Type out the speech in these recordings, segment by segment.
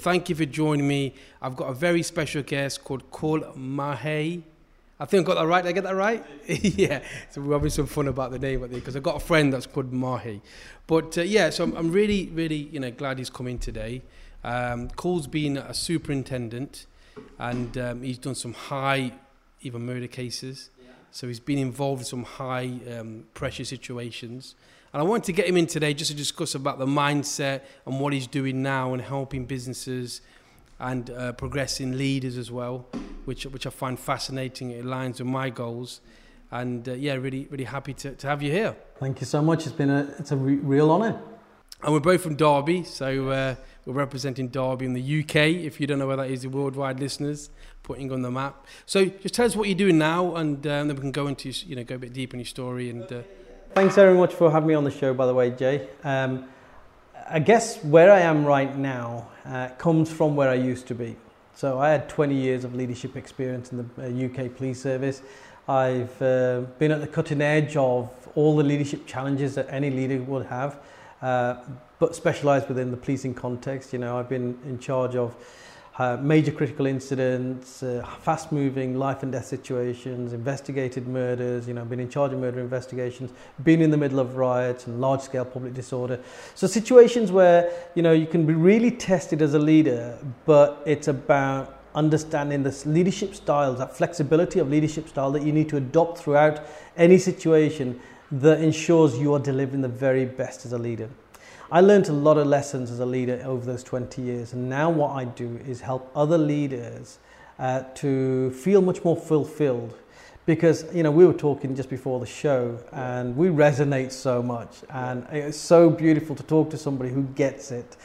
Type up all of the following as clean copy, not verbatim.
Thank you for joining me. I've got a very special guest called Kul Mahay. I think I got that right. Did I get that right? Yeah. So we're having some fun about the name out there because I've got a friend that's called Mahay. But so I'm really glad he's coming today. Kul's been a superintendent and he's done some high, even murder cases. Yeah. So he's been involved in some high pressure situations. And I wanted to get him in today just to discuss about the mindset and what he's doing now and helping businesses and progressing leaders as well, which I find fascinating. It aligns with my goals. And really happy to have you here. Thank you so much. It's a real honour. And we're both from Derby, so we're representing Derby in the UK. If you don't know where that is, the worldwide listeners, putting on the map. So just tell us what you're doing now, and then we can go into go a bit deeper in your story and. Thanks very much for having me on the show, by the way, Jay. I guess where I am right now comes from where I used to be. So I had 20 years of leadership experience in the UK Police Service. I've been at the cutting edge of all the leadership challenges that any leader would have, but specialised within the policing context. I've been in charge of major critical incidents, fast-moving life and death situations, investigated murders, been in charge of murder investigations, been in the middle of riots and large-scale public disorder. So situations where, you can be really tested as a leader, but it's about understanding this leadership style, that flexibility of leadership style that you need to adopt throughout any situation that ensures you are delivering the very best as a leader. I learned a lot of lessons as a leader over those 20 years, and now what I do is help other leaders to feel much more fulfilled, because we were talking just before the show and we resonate so much, and it's so beautiful to talk to somebody who gets it.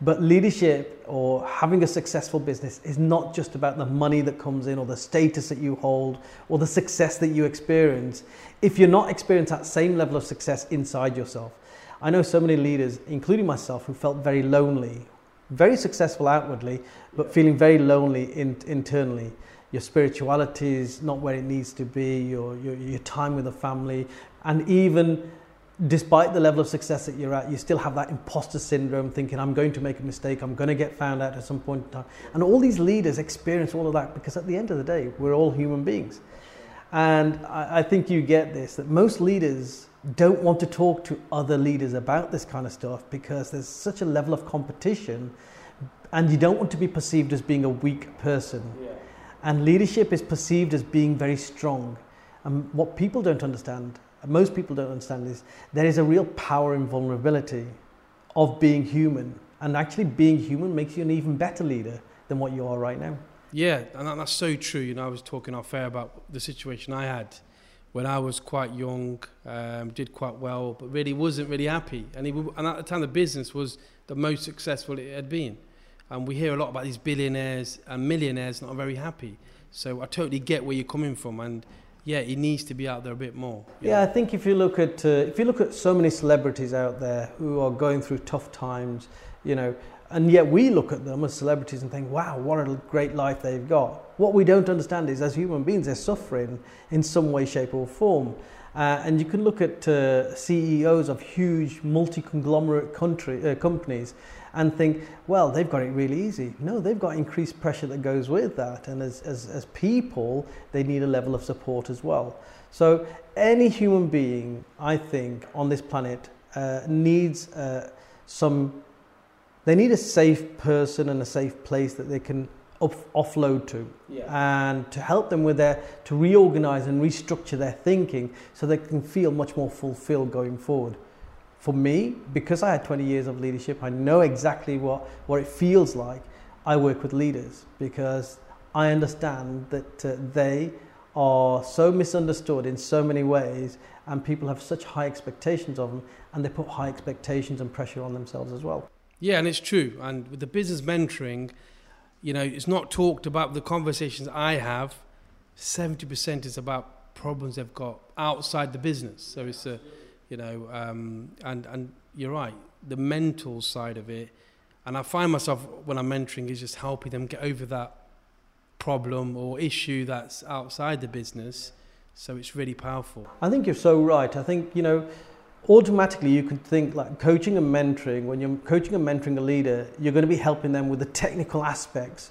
But leadership or having a successful business is not just about the money that comes in or the status that you hold or the success that you experience if you're not experiencing that same level of success inside yourself. I know so many leaders, including myself, who felt very lonely, very successful outwardly, but feeling very lonely internally. Your spirituality is not where it needs to be, your time with the family, and even despite the level of success that you're at, you still have that imposter syndrome, thinking, I'm going to make a mistake, I'm going to get found out at some point in time. And all these leaders experience all of that because at the end of the day, we're all human beings. And I think you get this, that most leaders don't want to talk to other leaders about this kind of stuff because there's such a level of competition and you don't want to be perceived as being a weak person. Yeah. And leadership is perceived as being very strong. And what people don't understand, most people don't understand, is there is a real power in vulnerability of being human. And actually being human makes you an even better leader than what you are right now. Yeah, and that's so true. I was talking off air about the situation I had when I was quite young, did quite well, but really wasn't really happy. And at the time, the business was the most successful it had been. And we hear a lot about these billionaires and millionaires not very happy. So I totally get where you're coming from. And yeah, it needs to be out there a bit more. Yeah, I think if you look at so many celebrities out there who are going through tough times, and yet we look at them as celebrities and think, wow, what a great life they've got. What we don't understand is, as human beings, they're suffering in some way, shape or form. And you can look at CEOs of huge multi-conglomerate companies and think, well, they've got it really easy. No, they've got increased pressure that goes with that. And as people, they need a level of support as well. So any human being, I think, on this planet needs they need a safe person and a safe place that they can offload to, and to help them with to reorganize and restructure their thinking so they can feel much more fulfilled going forward. For me, because I had 20 years of leadership, I know exactly what it feels like. I work with leaders because I understand that they are so misunderstood in so many ways, and people have such high expectations of them, and they put high expectations and pressure on themselves as well. Yeah, and it's true. And with the business mentoring, You know, it's not talked about. The conversations I have, 70% is about problems they've got outside the business. So it's a, you know, and you're right, the mental side of it. And I find myself when I'm mentoring is just helping them get over that problem or issue that's outside the business. So it's really powerful. I think you're so right. I think, you know, automatically you could think like coaching and mentoring, when you're coaching and mentoring a leader, you're going to be helping them with the technical aspects.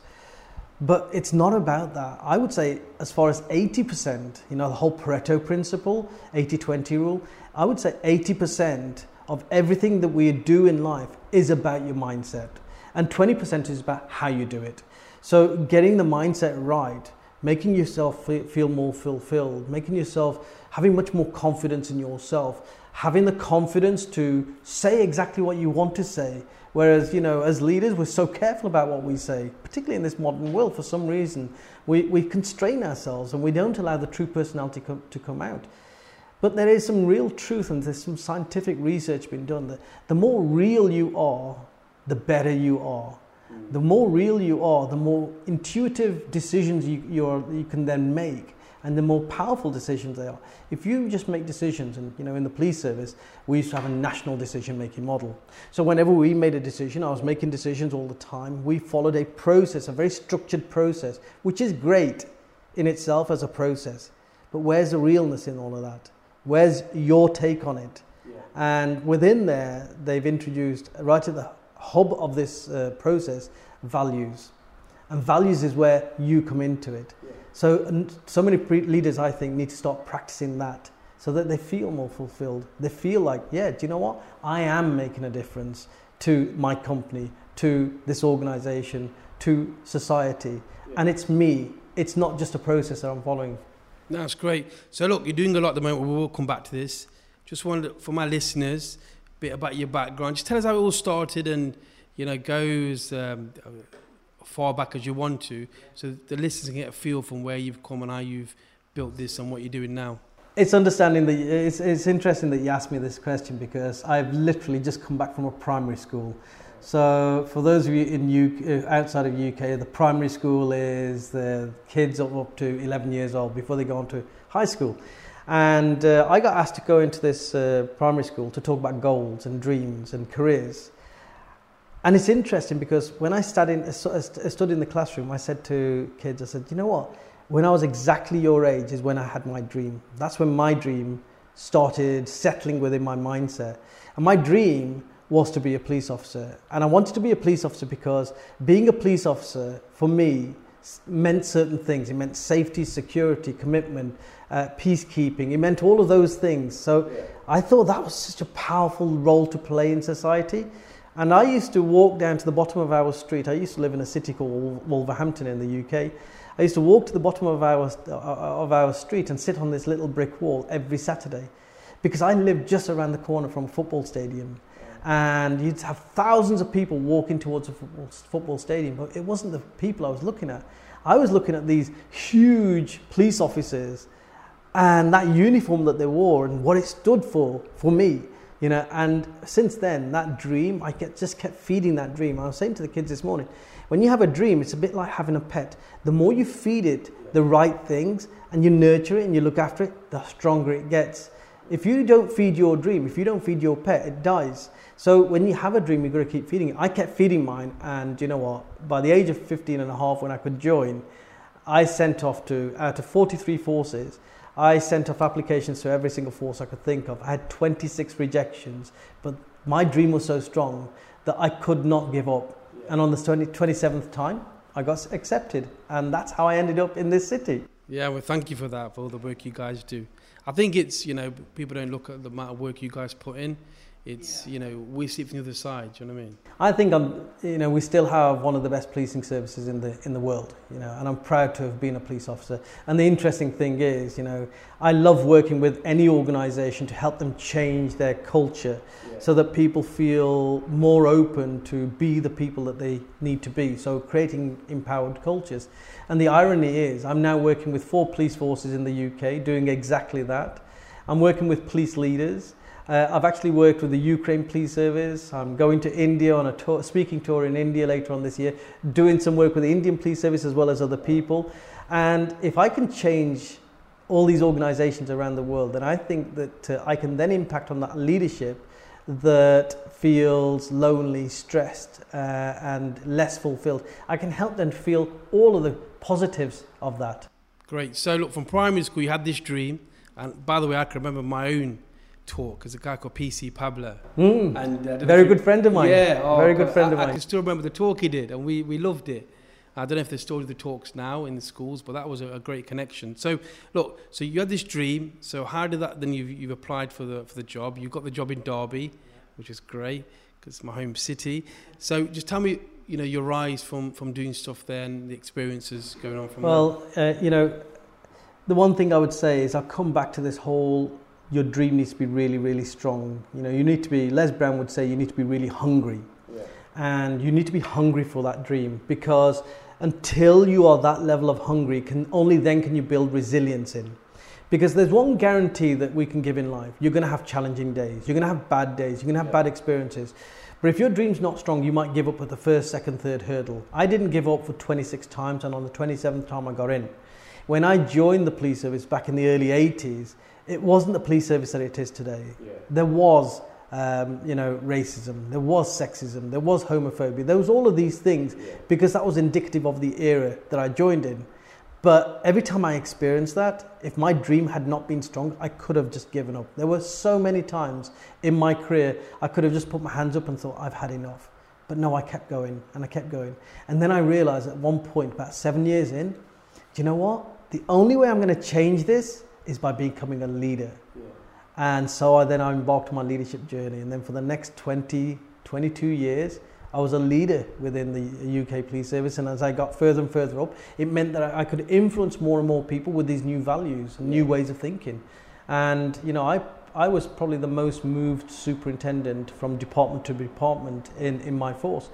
But it's not about that. I would say as far as 80%, you know, the whole Pareto principle, 80-20 rule, I would say 80% of everything that we do in life is about your mindset. And 20% is about how you do it. So getting the mindset right, making yourself feel more fulfilled, making yourself, having much more confidence in yourself, having the confidence to say exactly what you want to say. Whereas, you know, as leaders, we're so careful about what we say, particularly in this modern world. For some reason, we constrain ourselves and we don't allow the true personality to come out. But there is some real truth, and there's some scientific research being done, that the more real you are, the better you are. The more real you are, the more intuitive decisions you can then make, and the more powerful decisions they are. If you just make decisions, and you know, in the police service, we used to have a national decision-making model. So whenever we made a decision, I was making decisions all the time. We followed a process, a very structured process, which is great in itself as a process. But where's the realness in all of that? Where's your take on it? Yeah. And within there, they've introduced, right at the hub of this process, values. And values is where you come into it. Yeah. So many leaders, I think, need to start practicing that so that they feel more fulfilled. They feel like, yeah, do you know what? I am making a difference to my company, to this organization, to society. Yeah. And it's me. It's not just a process that I'm following. That's great. So look, you're doing a lot at the moment. We will come back to this. Just wanted, for my listeners, a bit about your background. Just tell us how it all started, and, you know, go as far back as you want to, so the listeners can get a feel from where you've come and how you've built this and what you're doing now. It's understanding that it's interesting that you asked me this question, because I've literally just come back from a primary school. So for those of you in outside of the UK, the primary school is the kids up to 11 years old before they go on to high school. And I got asked to go into this primary school to talk about goals and dreams and careers. And it's interesting because when I stood in the classroom, I said to kids, I said, you know what? When I was exactly your age is when I had my dream. That's when my dream started settling within my mindset. And my dream was to be a police officer. And I wanted to be a police officer because being a police officer, for me, meant certain things. It meant safety, security, commitment, peacekeeping. It meant all of those things. So yeah. I thought that was such a powerful role to play in society. And I used to walk down to the bottom of our street. I used to live in a city called Wolverhampton in the UK. I used to walk to the bottom of our street and sit on this little brick wall every Saturday, because I lived just around the corner from a football stadium. And you'd have thousands of people walking towards a football stadium, but it wasn't the people I was looking at. I was looking at these huge police officers and that uniform that they wore and what it stood for me, you know. And since then, that dream, I just kept feeding that dream. I was saying to the kids this morning, when you have a dream, it's a bit like having a pet. The more you feed it the right things and you nurture it and you look after it, the stronger it gets. If you don't feed your dream, if you don't feed your pet, it dies. So when you have a dream, you've got to keep feeding it. I kept feeding mine, and you know what? By the age of 15 and a half, when I could join, I sent off out of 43 forces, I sent off applications to every single force I could think of. I had 26 rejections, but my dream was so strong that I could not give up. And on the 27th time, I got accepted, and that's how I ended up in this city. Yeah, well, thank you for that, for all the work you guys do. I think it's, you know, people don't look at the amount of work you guys put in. It's, you know, we see it from the other side, do you know what I mean? I think, you know, we still have one of the best policing services in the world, you know, and I'm proud to have been a police officer. And the interesting thing is, you know, I love working with any organisation to help them change their culture so that people feel more open to be the people that they need to be, so creating empowered cultures. And the irony is, I'm now working with 4 police forces in the UK doing exactly that. I'm working with police leaders. I've actually worked with the Ukraine Police Service. I'm going to India on a tour, speaking tour in India later on this year, doing some work with the Indian Police Service as well as other people. And if I can change all these organizations around the world, then I think that I can then impact on that leadership that feels lonely, stressed, and less fulfilled. I can help them feel all of the positives of that. Great. So look, from primary school, you had this dream. And by the way, I can remember my own talk as a guy called PC Pablo. And very good friend of mine. Yeah. Oh, very good friend of mine. I can still remember the talk he did, and we loved it. I don't know if they still do the talks now in the schools, but that was a great connection. So look, so you had this dream. So how did that, then you've applied for the job. You got the job in Derby, which is great because it's my home city. So just tell me, you know, your rise from doing stuff there and the experiences going on from there. Well, you know, the one thing I would say is I'll come back to this whole, your dream needs to be really, really strong. You know, you need to be, Les Brown would say, you need to be really hungry. Yeah. And you need to be hungry for that dream, because until you are that level of hungry, only then can you build resilience in. Because there's one guarantee that we can give in life. You're going to have challenging days. You're going to have bad days. You're going to have bad experiences. But if your dream's not strong, you might give up at the first, second, third hurdle. I didn't give up for 26 times, and on the 27th time I got in. When I joined the police service back in the early 80s, it wasn't the police service that it is today. Yeah. There was you know, racism, there was sexism, there was homophobia, there was all of these things, because that was indicative of the era that I joined in. But every time I experienced that, if my dream had not been strong, I could have just given up. There were so many times in my career I could have just put my hands up and thought, I've had enough. But no, I kept going and I kept going. And then I realized at one point, about 7 years in, do you know what? The only way I'm going to change this is by becoming a leader. Yeah. And so I embarked on my leadership journey. And then for the next 22 years, I was a leader within the UK Police Service. And as I got further and further up, it meant that I could influence more and more people with these new values and new ways of thinking. And, you know, I was probably the most moved superintendent from department to department in my force.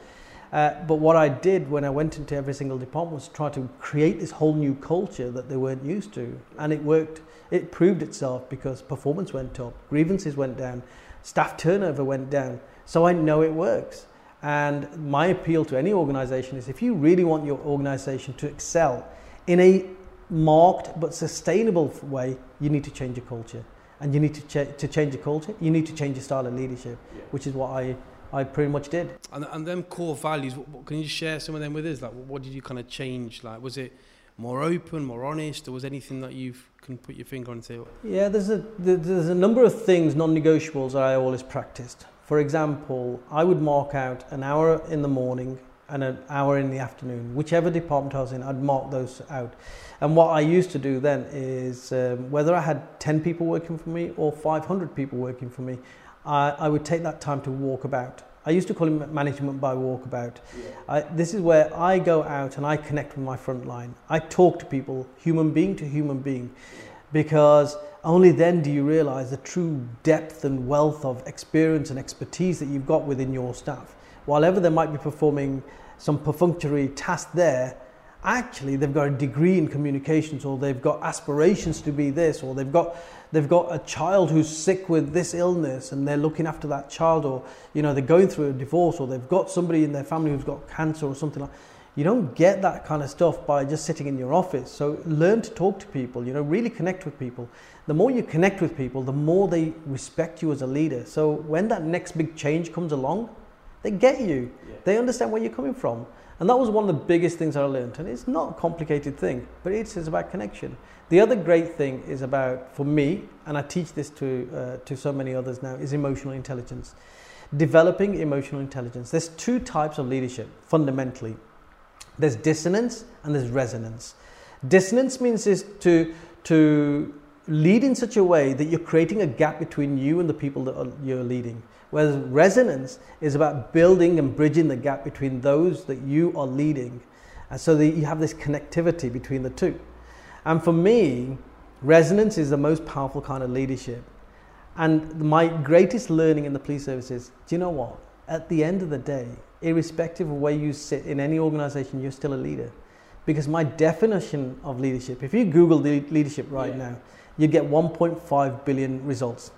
But what I did when I went into every single department was try to create this whole new culture that they weren't used to. And it worked. It proved itself, because performance went up, grievances went down, staff turnover went down. So I know it works. And my appeal to any organization is, if you really want your organization to excel in a marked but sustainable way, you need to change your culture. And you need to change your culture, you need to change your style of leadership, which is what I pretty much did. And them core values, what, can you share some of them with us? Like, what did you kind of change? Like, was it more open, more honest, or was anything that you can put your finger on and say? Yeah, there's a number of things, non-negotiables, that I always practiced. For example, I would mark out an hour in the morning and an hour in the afternoon. Whichever department I was in, I'd mark those out. And what I used to do then is, whether I had 10 people working for me or 500 people working for me, I would take that time to walk about. I used to call it management by walkabout. Yeah. This is where I go out and I connect with my front line. I talk to people, human being to human being, because only then do you realize the true depth and wealth of experience and expertise that you've got within your staff. While ever they might be performing some perfunctory task there, actually they've got a degree in communications, or they've got aspirations to be this, or they've got a child who's sick with this illness and they're looking after that child, or you know, they're going through a divorce, or they've got somebody in their family who's got cancer or something like that. You don't get that kind of stuff by just sitting in your office. So learn to talk to people, you know, really connect with people. The more you connect with people, the more they respect you as a leader. So when that next big change comes along, they get you. Yeah. They understand where you're coming from. And that was one of the biggest things I learned. And it's not a complicated thing, but it's about connection. The other great thing is about, for me, and I teach this to so many others now, is emotional intelligence. Developing emotional intelligence. There's two types of leadership, fundamentally. There's dissonance and there's resonance. Dissonance means is to lead in such a way that you're creating a gap between you and the people that you're leading. Whereas resonance is about building and bridging the gap between those that you are leading. And so that you have this connectivity between the two. And for me, resonance is the most powerful kind of leadership. And my greatest learning in the police service is, do you know what? At the end of the day, irrespective of where you sit in any organization, you're still a leader. Because my definition of leadership, if you Google leadership right now, you get 1.5 billion results.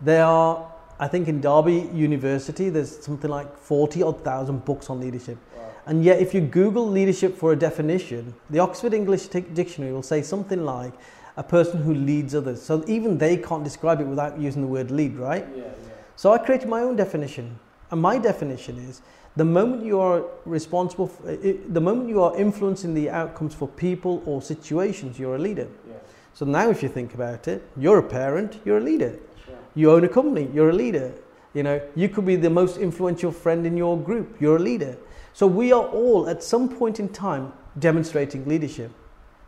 There are, I think in Derby University, there's something like 40,000 books on leadership. Wow. And yet if you Google leadership for a definition, the Oxford English Dictionary will say something like a person who leads others. So even they can't describe it without using the word lead, right? Yeah, yeah. So I created my own definition. And my definition is, the moment you are responsible, the moment you are influencing the outcomes for people or situations, you're a leader. Yeah. So now if you think about it, you're a parent, you're a leader. Sure. You own a company, you're a leader. You know, you could be the most influential friend in your group, you're a leader. So we are all at some point in time demonstrating leadership.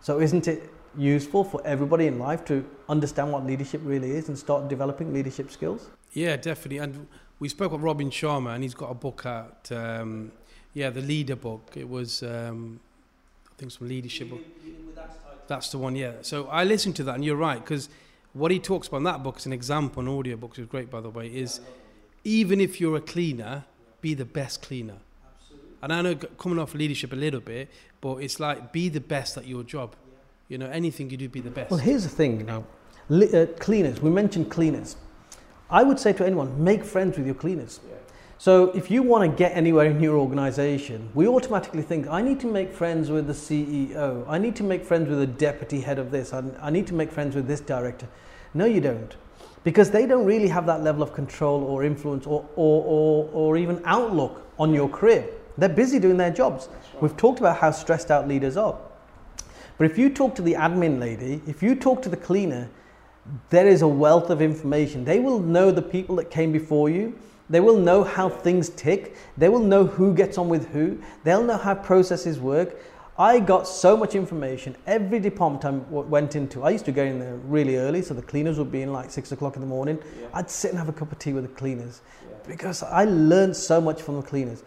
So isn't it useful for everybody in life to understand what leadership really is and start developing leadership skills? Yeah, definitely. And we spoke with Robin Sharma, and he's got a book out, the Leader book. It was, I think, some leadership book. That's the one, yeah. So I listened to that, and you're right, because what he talks about in that book is an example, an audio book, which is great, by the way, is even if you're a cleaner, be the best cleaner. Absolutely. And I know coming off leadership a little bit, but it's like, be the best at your job. Yeah. You know, anything you do, be the best. Well, here's the thing, you know, cleaners, we mentioned cleaners. I would say to anyone, make friends with your cleaners. Yeah. So if you want to get anywhere in your organization, we automatically think, I need to make friends with the CEO. I need to make friends with the deputy head of this. I need to make friends with this director. No, you don't. Because they don't really have that level of control or influence or even outlook on your career. They're busy doing their jobs. Right. We've talked about how stressed out leaders are. But if you talk to the admin lady, if you talk to the cleaner, there is a wealth of information. They will know the people that came before you. They will know how things tick. They will know who gets on with who. They'll know how processes work. I got so much information. Every department I went into, I used to go in there really early, so the cleaners would be in like 6 o'clock in the morning. Yeah. I'd sit and have a cup of tea with the cleaners because I learned so much from the cleaners.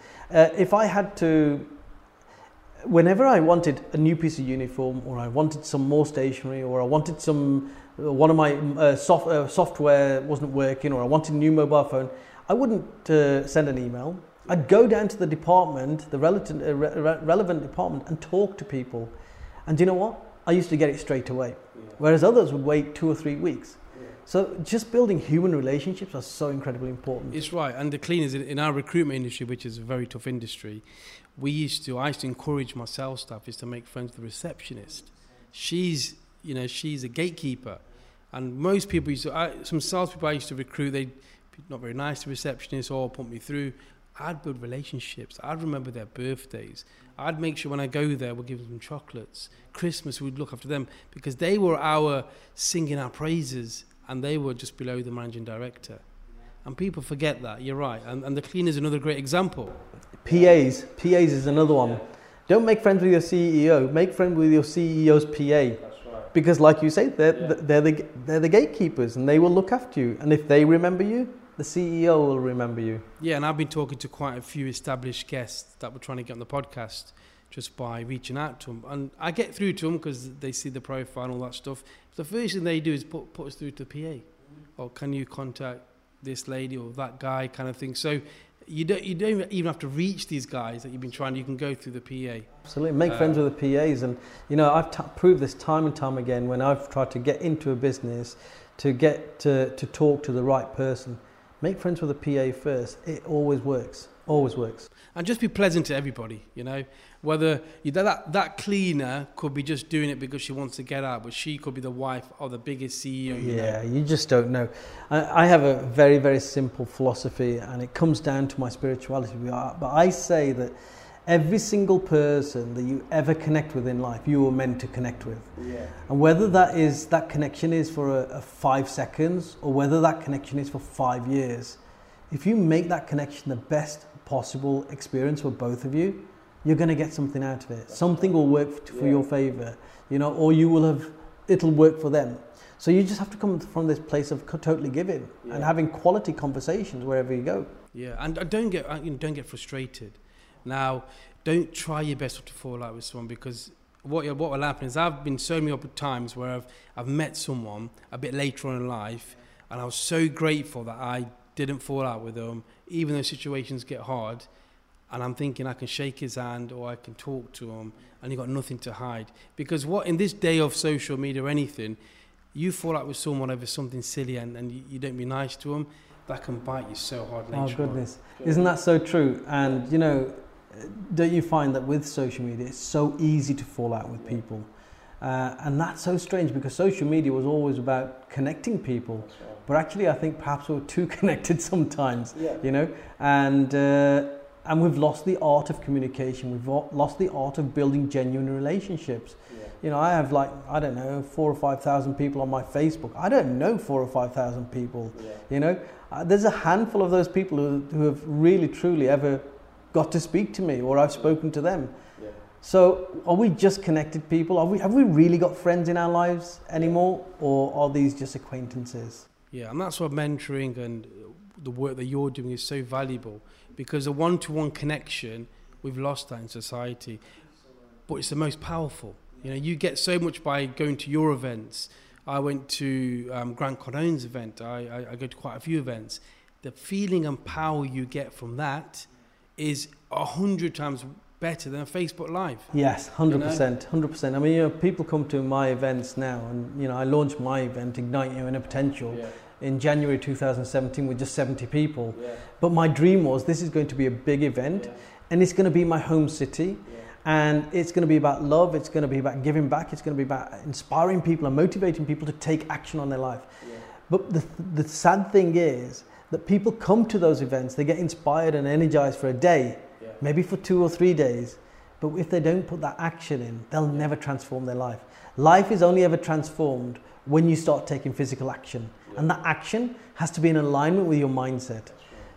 Whenever I wanted a new piece of uniform, or I wanted some more stationery, or I wanted software wasn't working, or I wanted a new mobile phone, I wouldn't send an email. I'd go down to the department, the relevant department, and talk to people. And do you know what? I used to get it straight away, whereas others would wait 2 or 3 weeks. Yeah. So just building human relationships are so incredibly important. It's right. And the cleaners in our recruitment industry, which is a very tough industry, I used to encourage my sales staff is to make friends with the receptionist. She's a gatekeeper. And most people some sales people I used to recruit, they'd be not very nice to receptionists or put me through. I'd build relationships. I'd remember their birthdays. I'd make sure when I go there, we'll give them chocolates. Christmas, we'd look after them because they were singing our praises and they were just below the managing director. And people forget that, you're right. And the cleaner's another great example. PAs is another one. Yeah. Don't make friends with your CEO, make friends with your CEO's PA. That's right. Because like you say, they're the gatekeepers and they will look after you. And if they remember you, the CEO will remember you. Yeah, and I've been talking to quite a few established guests that were trying to get on the podcast just by reaching out to them. And I get through to them because they see the profile and all that stuff. The first thing they do is put us through to PA. Or can you contact this lady or that guy kind of thing. So you don't even have to reach these guys that you've been trying. You can go through the PA. Absolutely. Make friends with the PAs. And, you know, I've proved this time and time again when I've tried to get into a business to get to talk to the right person. Make friends with the PA first. It always works. Always works. And just be pleasant to everybody, you know. Whether that cleaner could be just doing it because she wants to get out, but she could be the wife of the biggest CEO. You just don't know. I have a very, very simple philosophy, and it comes down to my spirituality. But I say that every single person that you ever connect with in life, you were meant to connect with. Yeah. And whether that connection is for a 5 seconds or whether that connection is for 5 years, if you make that connection the best possible experience for both of you, you're going to get something out of it. Something will work for your favor, you know, or it'll work for them. So you just have to come from this place of totally giving and having quality conversations wherever you go. Yeah, and don't get frustrated. Now, don't try your best not to fall out with someone because what will happen is I've been so many times where I've met someone a bit later on in life, and I was so grateful that I didn't fall out with them, even though situations get hard. And I'm thinking I can shake his hand or I can talk to him, and you got nothing to hide. Because in this day of social media or anything, you fall out with someone over something silly and you don't be nice to them, that can bite you so hard later on. Oh, goodness. Isn't that so true? And, you know, don't you find that with social media, it's so easy to fall out with people? And that's so strange, because social media was always about connecting people. But actually, I think perhaps we're too connected sometimes, you know? And we've lost the art of communication. We've lost the art of building genuine relationships. You know, I have like, I don't know, 4,000 or 5,000 people on my Facebook. I don't know 4,000 or 5,000 people, you know? There's a handful of those people who have really, truly ever got to speak to me, or I've spoken to them. So are we just connected people? Have we really got friends in our lives anymore? Or are these just acquaintances? Yeah, and that's why mentoring and the work that you're doing is so valuable, because the one-to-one connection, we've lost that in society. But it's the most powerful. You know, you get so much by going to your events. I went to Grant Cardone's event. I go to quite a few events. The feeling and power you get from that is 100 times better than a Facebook Live. Yes, 100%, 100%. I mean, you know, people come to my events now, and you know, I launched my event, Ignite Your Inner Potential, in January 2017 with just 70 people. But my dream was, this is going to be a big event, and it's going to be my home city. And it's going to be about love, it's going to be about giving back, it's going to be about inspiring people and motivating people to take action on their life. But the sad thing is that people come to those events, they get inspired and energized for a day, maybe for 2 or 3 days, but if they don't put that action in, they'll never transform their life. Life is only ever transformed when you start taking physical action, and that action has to be in alignment with your mindset.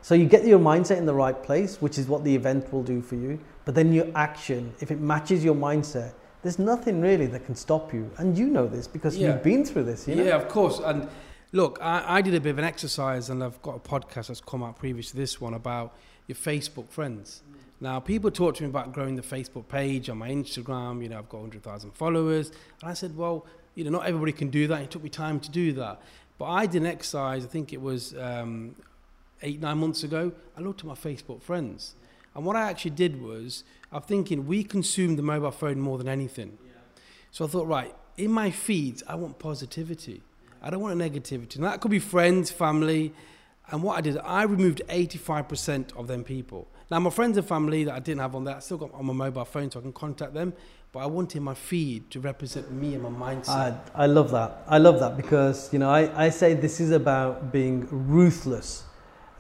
So you get your mindset in the right place, which is what the event will do for you, but then your action, if it matches your mindset, there's nothing really that can stop you. And you know this, because you've been through this. You know? Yeah, of course. And look, I did a bit of an exercise, and I've got a podcast that's come out previous to this one about your Facebook friends. Now, people talk to me about growing the Facebook page on my Instagram. You know, I've got 100,000 followers. And I said, well, you know, not everybody can do that. It took me time to do that. But I did an exercise, I think it was 8, 9 months ago. I looked at my Facebook friends. And what I actually did was, I'm thinking, we consume the mobile phone more than anything. So I thought, right, in my feeds, I want positivity. I don't want negativity. And that could be friends, family. And what I did, I removed 85% of them people. Now, my friends and family that I didn't have on there, I still got on my mobile phone so I can contact them, but I wanted my feed to represent me and my mindset. I love that. I love that, because, you know, I say this is about being ruthless,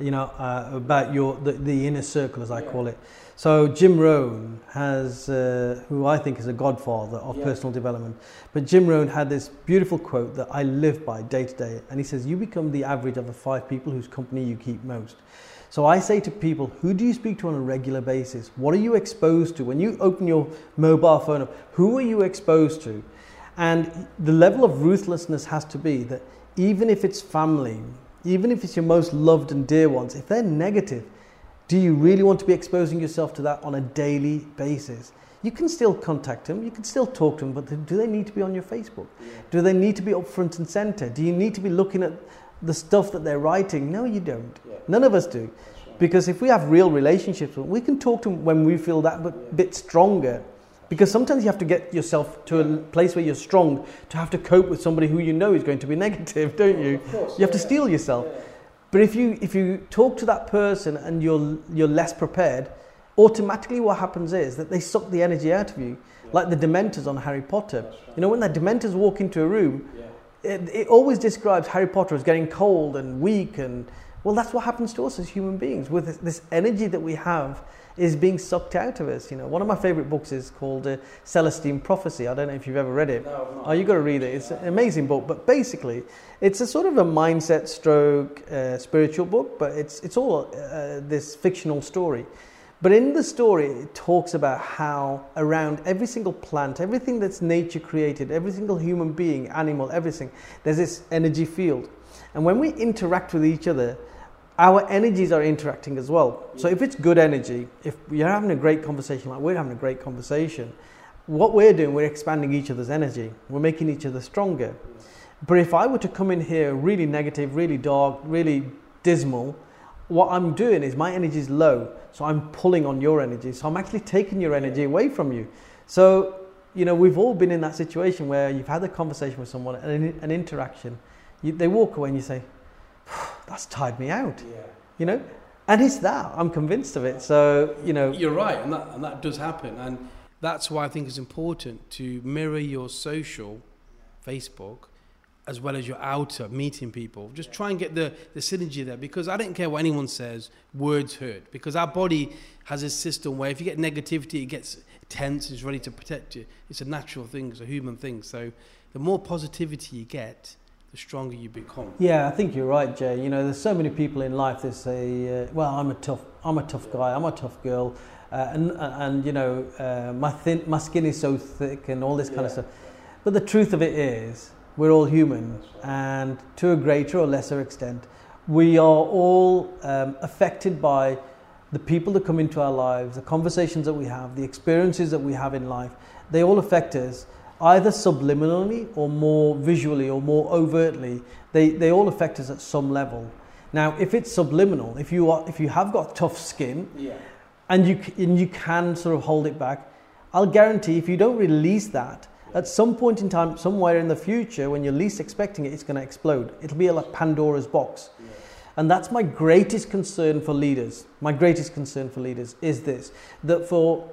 you know, about the inner circle, as I call it. So Jim Rohn has, who I think is a godfather of personal development, but Jim Rohn had this beautiful quote that I live by day to day, and he says, you become the average of the 5 people whose company you keep most. So I say to people, who do you speak to on a regular basis? What are you exposed to? When you open your mobile phone up, who are you exposed to? And the level of ruthlessness has to be that even if it's family, even if it's your most loved and dear ones, if they're negative, do you really want to be exposing yourself to that on a daily basis? You can still contact them, you can still talk to them, but do they need to be on your Facebook? Do they need to be up front and center? Do you need to be looking at the stuff that they're writing? No, you don't. None of us do. Because if we have real relationships, we can talk to them when we feel that bit stronger. Because sometimes you have to get yourself to a place where you're strong to have to cope with somebody who you know is going to be negative, don't you? You have to steel yourself. But if you talk to that person and you're less prepared, automatically what happens is that they suck the energy out of you, like the Dementors on Harry Potter. You know, when the Dementors walk into a room, it always describes Harry Potter as getting cold and weak, and well, that's what happens to us as human beings. With this energy that we have is being sucked out of us. You know, one of my favorite books is called Celestine Prophecy. I don't know if you've ever read it. No, oh, you got to read it. It's an amazing book. But basically, it's a sort of a mindset stroke spiritual book, but it's all this fictional story. But in the story, it talks about how around every single plant, everything that's nature created, every single human being, animal, everything, there's this energy field. And when we interact with each other, our energies are interacting as well. So if it's good energy, if you're having a great conversation, like we're having a great conversation, what we're doing, we're expanding each other's energy. We're making each other stronger. But if I were to come in here really negative, really dark, really dismal, what I'm doing is my energy is low, so I'm pulling on your energy. So I'm actually taking your energy away from you. So you know, we've all been in that situation where you've had a conversation with someone, an interaction. They walk away and you say, that's tired me out, you know? And it's that, I'm convinced of it. So, you know. You're right, and that does happen. And that's why I think it's important to mirror your social, Facebook, as well as your outer, meeting people. Just try and get the synergy there, because I don't care what anyone says, words hurt. Because our body has a system where if you get negativity, it gets tense, it's ready to protect you. It's a natural thing, it's a human thing. So the more positivity you get, the stronger you become. Yeah, I think you're right, Jay. You know, there's so many people in life that say, well, I'm a tough guy, I'm a tough girl, and you know, my skin is so thick and all this kind of stuff. But the truth of it is, we're all human, and to a greater or lesser extent, we are all affected by the people that come into our lives, the conversations that we have, the experiences that we have in life. They all affect us, either subliminally or more visually or more overtly. They all affect us at some level. Now, if it's subliminal, if you have got tough skin, and you can sort of hold it back, I'll guarantee if you don't release that, at some point in time, somewhere in the future, when you're least expecting it, it's going to explode. It'll be like Pandora's box. Yeah. And that's my greatest concern for leaders. My greatest concern for leaders is this, that for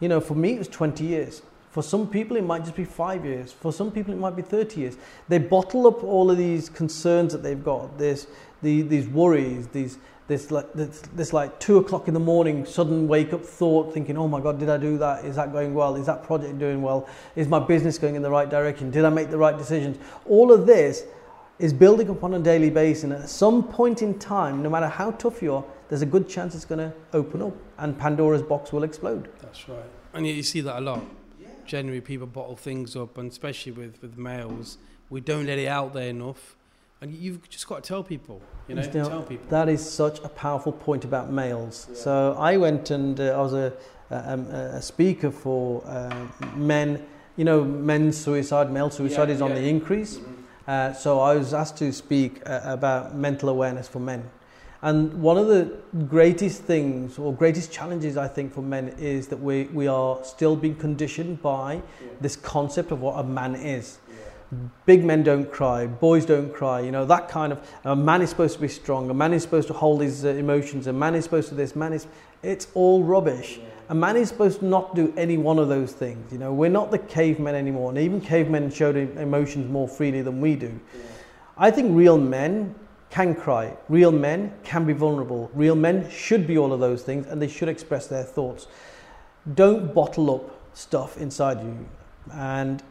me, it was 20 years. For some people, it might just be 5 years. For some people, it might be 30 years. They bottle up all of these concerns that they've got, these worries, this 2 o'clock in the morning sudden wake up thought, thinking, oh my God, did I do that? Is that going well? Is that project doing well? Is my business going in the right direction? Did I make the right decisions? All of this is building up on a daily basis, and at some point in time, no matter how tough you are, there's a good chance it's going to open up and Pandora's box will explode. That's right. And you see that a lot. Generally, people bottle things up, and especially with males, we don't let it out there enough. And you've just got to tell people, you know, tell people. That is such a powerful point about males. Yeah. So I went and I was a speaker for men. You know, male suicide is on the increase. Mm-hmm. So I was asked to speak about mental awareness for men. And one of the greatest things or greatest challenges, I think, for men is that we are still being conditioned by this concept of what a man is. Yeah. Big men don't cry, boys don't cry, you know, that kind of, a man is supposed to be strong, a man is supposed to hold his emotions, a man is supposed to this, it's all rubbish. Yeah. A man is supposed to not do any one of those things, you know, we're not the cavemen anymore, and even cavemen showed emotions more freely than we do. Yeah. I think real men can cry, real men can be vulnerable, real men should be all of those things, and they should express their thoughts. Don't bottle up stuff inside you, and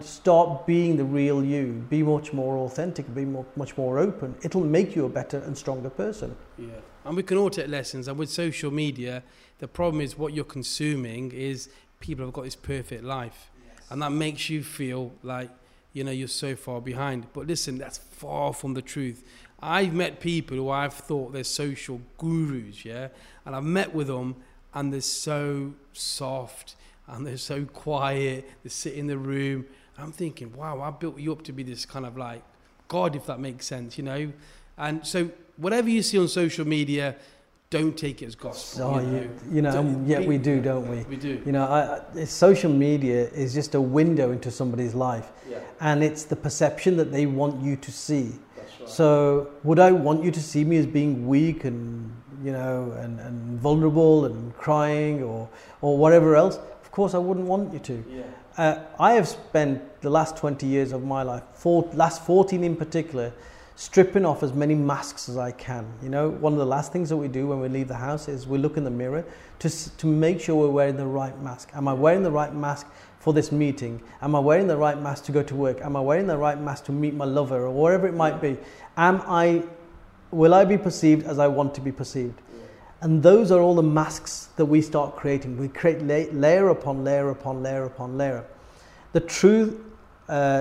start being the real you. Be much more authentic, be much more open. It'll make you a better and stronger person. Yeah, and we can all take lessons, and with social media, the problem is what you're consuming is people have got this perfect life, and that makes you feel like, you know, you're so far behind. But listen, that's far from the truth. I've met people who I've thought they're social gurus, and I've met with them, and they're so soft, and they're so quiet, they sit in the room. I'm thinking, wow, I built you up to be this kind of like God, if that makes sense, you know? And so whatever you see on social media, don't take it as gospel. We do, don't we? We do. You know, social media is just a window into somebody's life, and it's the perception that they want you to see. That's right. So, would I want you to see me as being weak and, you know, and vulnerable and crying or whatever else? Of course, I wouldn't want you to. Yeah. I have spent the last 20 years of my life, last 14 in particular, stripping off as many masks as I can. You know, one of the last things that we do when we leave the house is we look in the mirror to make sure we're wearing the right mask. Am I wearing the right mask for this meeting? Am I wearing the right mask to go to work? Am I wearing the right mask to meet my lover or whatever it might be? Will I be perceived as I want to be perceived? And those are all the masks that we start creating. We create layer upon layer upon layer upon layer. The true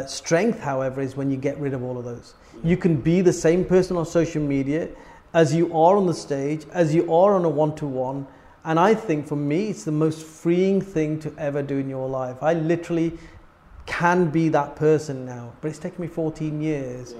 strength, however, is when you get rid of all of those. You can be the same person on social media as you are on the stage, as you are on a one-to-one. And I think for me, it's the most freeing thing to ever do in your life. I literally can be that person now, but it's taken me 14 years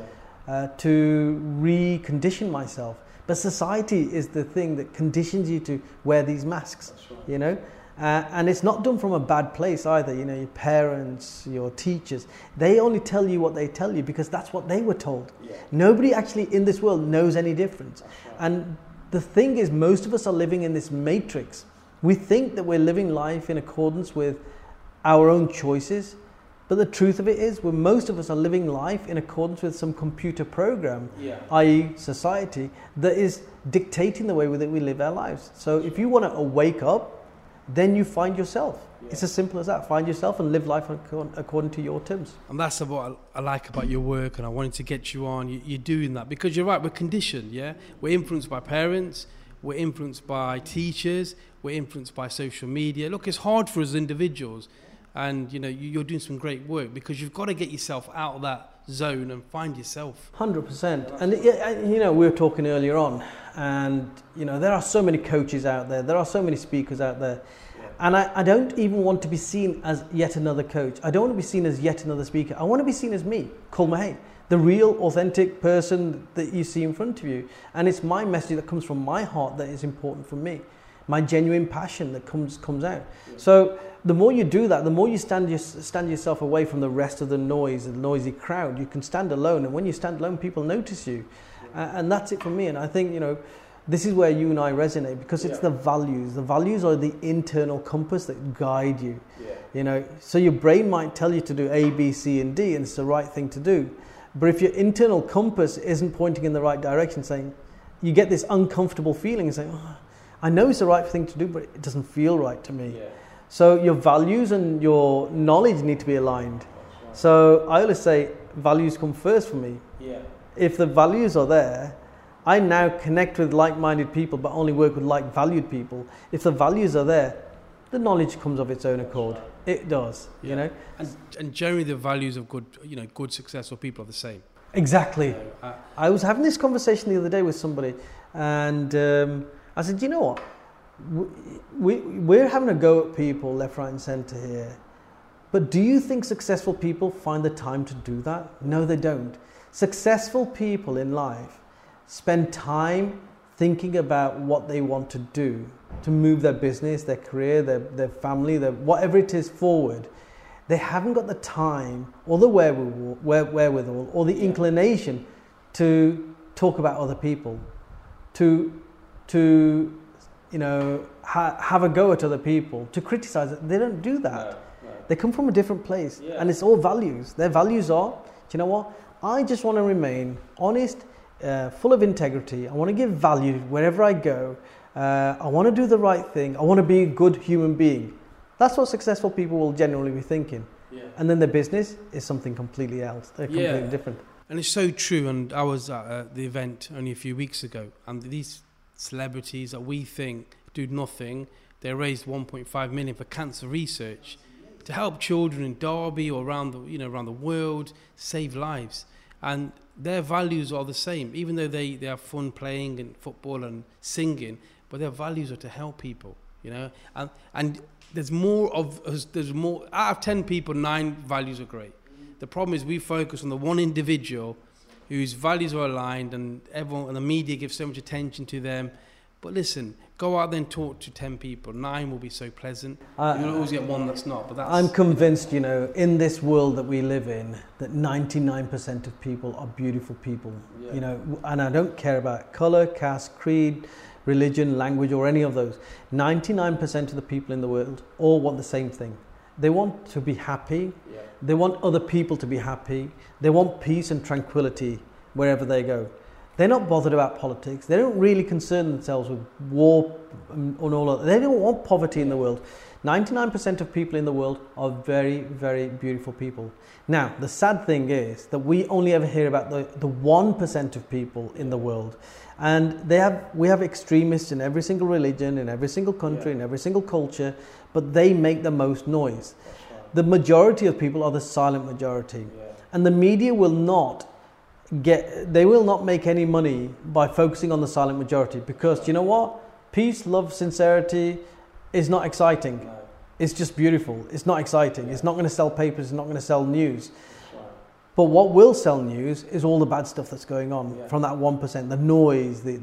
to recondition myself. But society is the thing that conditions you to wear these masks, you know? And it's not done from a bad place either. You know, your parents, your teachers, they only tell you what they tell you because that's what they were told. Yeah. Nobody actually in this world knows any difference. Right. And the thing is, most of us are living in this matrix. We think that we're living life in accordance with our own choices. But the truth of it is, well, most of us are living life in accordance with some computer program, i.e. society, that is dictating the way that we live our lives. So if you want to wake up, then you find yourself. Yeah. It's as simple as that. Find yourself and live life according to your terms. And that's what I like about your work, and I wanted to get you on. You're doing that because you're right, we're conditioned, yeah? We're influenced by parents, we're influenced by teachers, we're influenced by social media. Look, it's hard for us as individuals. And, you know, you're doing some great work because you've got to get yourself out of that zone and find yourself. 100%. And, you know, we were talking earlier on and, you know, there are so many coaches out there. There are so many speakers out there. And I don't even want to be seen as yet another coach. I don't want to be seen as yet another speaker. I want to be seen as me, Kul Mahay, the real, authentic person that you see in front of you. And it's my message that comes from my heart that is important for me. My genuine passion that comes out. So the more you do that, the more you stand yourself away from the rest of the noise and noisy crowd. You can stand alone, and when you stand alone, people notice you, and that's it for me. And I think, you know, this is where you and I resonate because it's the values. The values are the internal compass that guide you. You know, so your brain might tell you to do A, B, C, and D, and it's the right thing to do. But if your internal compass isn't pointing in the right direction, saying you get this uncomfortable feeling, and saying, oh, I know it's the right thing to do, but it doesn't feel right to me. So your values and your knowledge need to be aligned. So I always say values come first for me. If the values are there, I now connect with like-minded people, but only work with like-valued people. If the values are there, the knowledge comes of its own accord. It does, you know. And generally, the values of good, you know, good, successful people are the same. Exactly. I was having this conversation the other day with somebody, and I said, you know what, we're having a go at people left, right and centre here, but do you think successful people find the time to do that? No, they don't. Successful people in life spend time thinking about what they want to do to move their business, their career, their family, their whatever it is forward. They haven't got the time or the wherewithal or the inclination to talk about other people, to you know, have a go at other people, to criticize it. They don't do that. No. They come from a different place, and it's all values. Their values are, do you know what? I just want to remain honest, full of integrity. I want to give value wherever I go. I want to do the right thing. I want to be a good human being. That's what successful people will generally be thinking. And then their business is something completely else. They're completely different. And it's so true. And I was at the event only a few weeks ago, and these celebrities that we think do nothing, they raised 1.5 million for cancer research to help children in Derby or around the, you know, around the world, save lives. And their values are the same, even though they have fun playing and football and singing, but their values are to help people, you know. And there's more of us. There's more out of 10 people, 9 values are great. The problem is we focus on the one individual whose values are aligned, and everyone and the media gives so much attention to them. But listen, go out there and talk to 10 people. 9 will be so pleasant. You'll always get one that's not. But that's, I'm convinced, you know, in this world that we live in, that 99% of people are beautiful people. You know, and I don't care about colour, caste, creed, religion, language, or any of those. 99% of the people in the world all want the same thing. They want to be happy. They want other people to be happy. They want peace and tranquility wherever they go. They're not bothered about politics. They don't really concern themselves with war and all that. They don't want poverty in the world. 99% of people in the world are very, very beautiful people. Now, the sad thing is that we only ever hear about the 1% of people in the world. And we have extremists in every single religion, in every single country, in every single culture, but they make the most noise. The majority of people are the silent majority. And the media will not make any money by focusing on the silent majority because, do you know what? Peace, love, sincerity is not exciting. It's just beautiful. It's not exciting. It's not going to sell papers. It's not going to sell news. But what will sell news is all the bad stuff that's going on from that 1%, the noise, the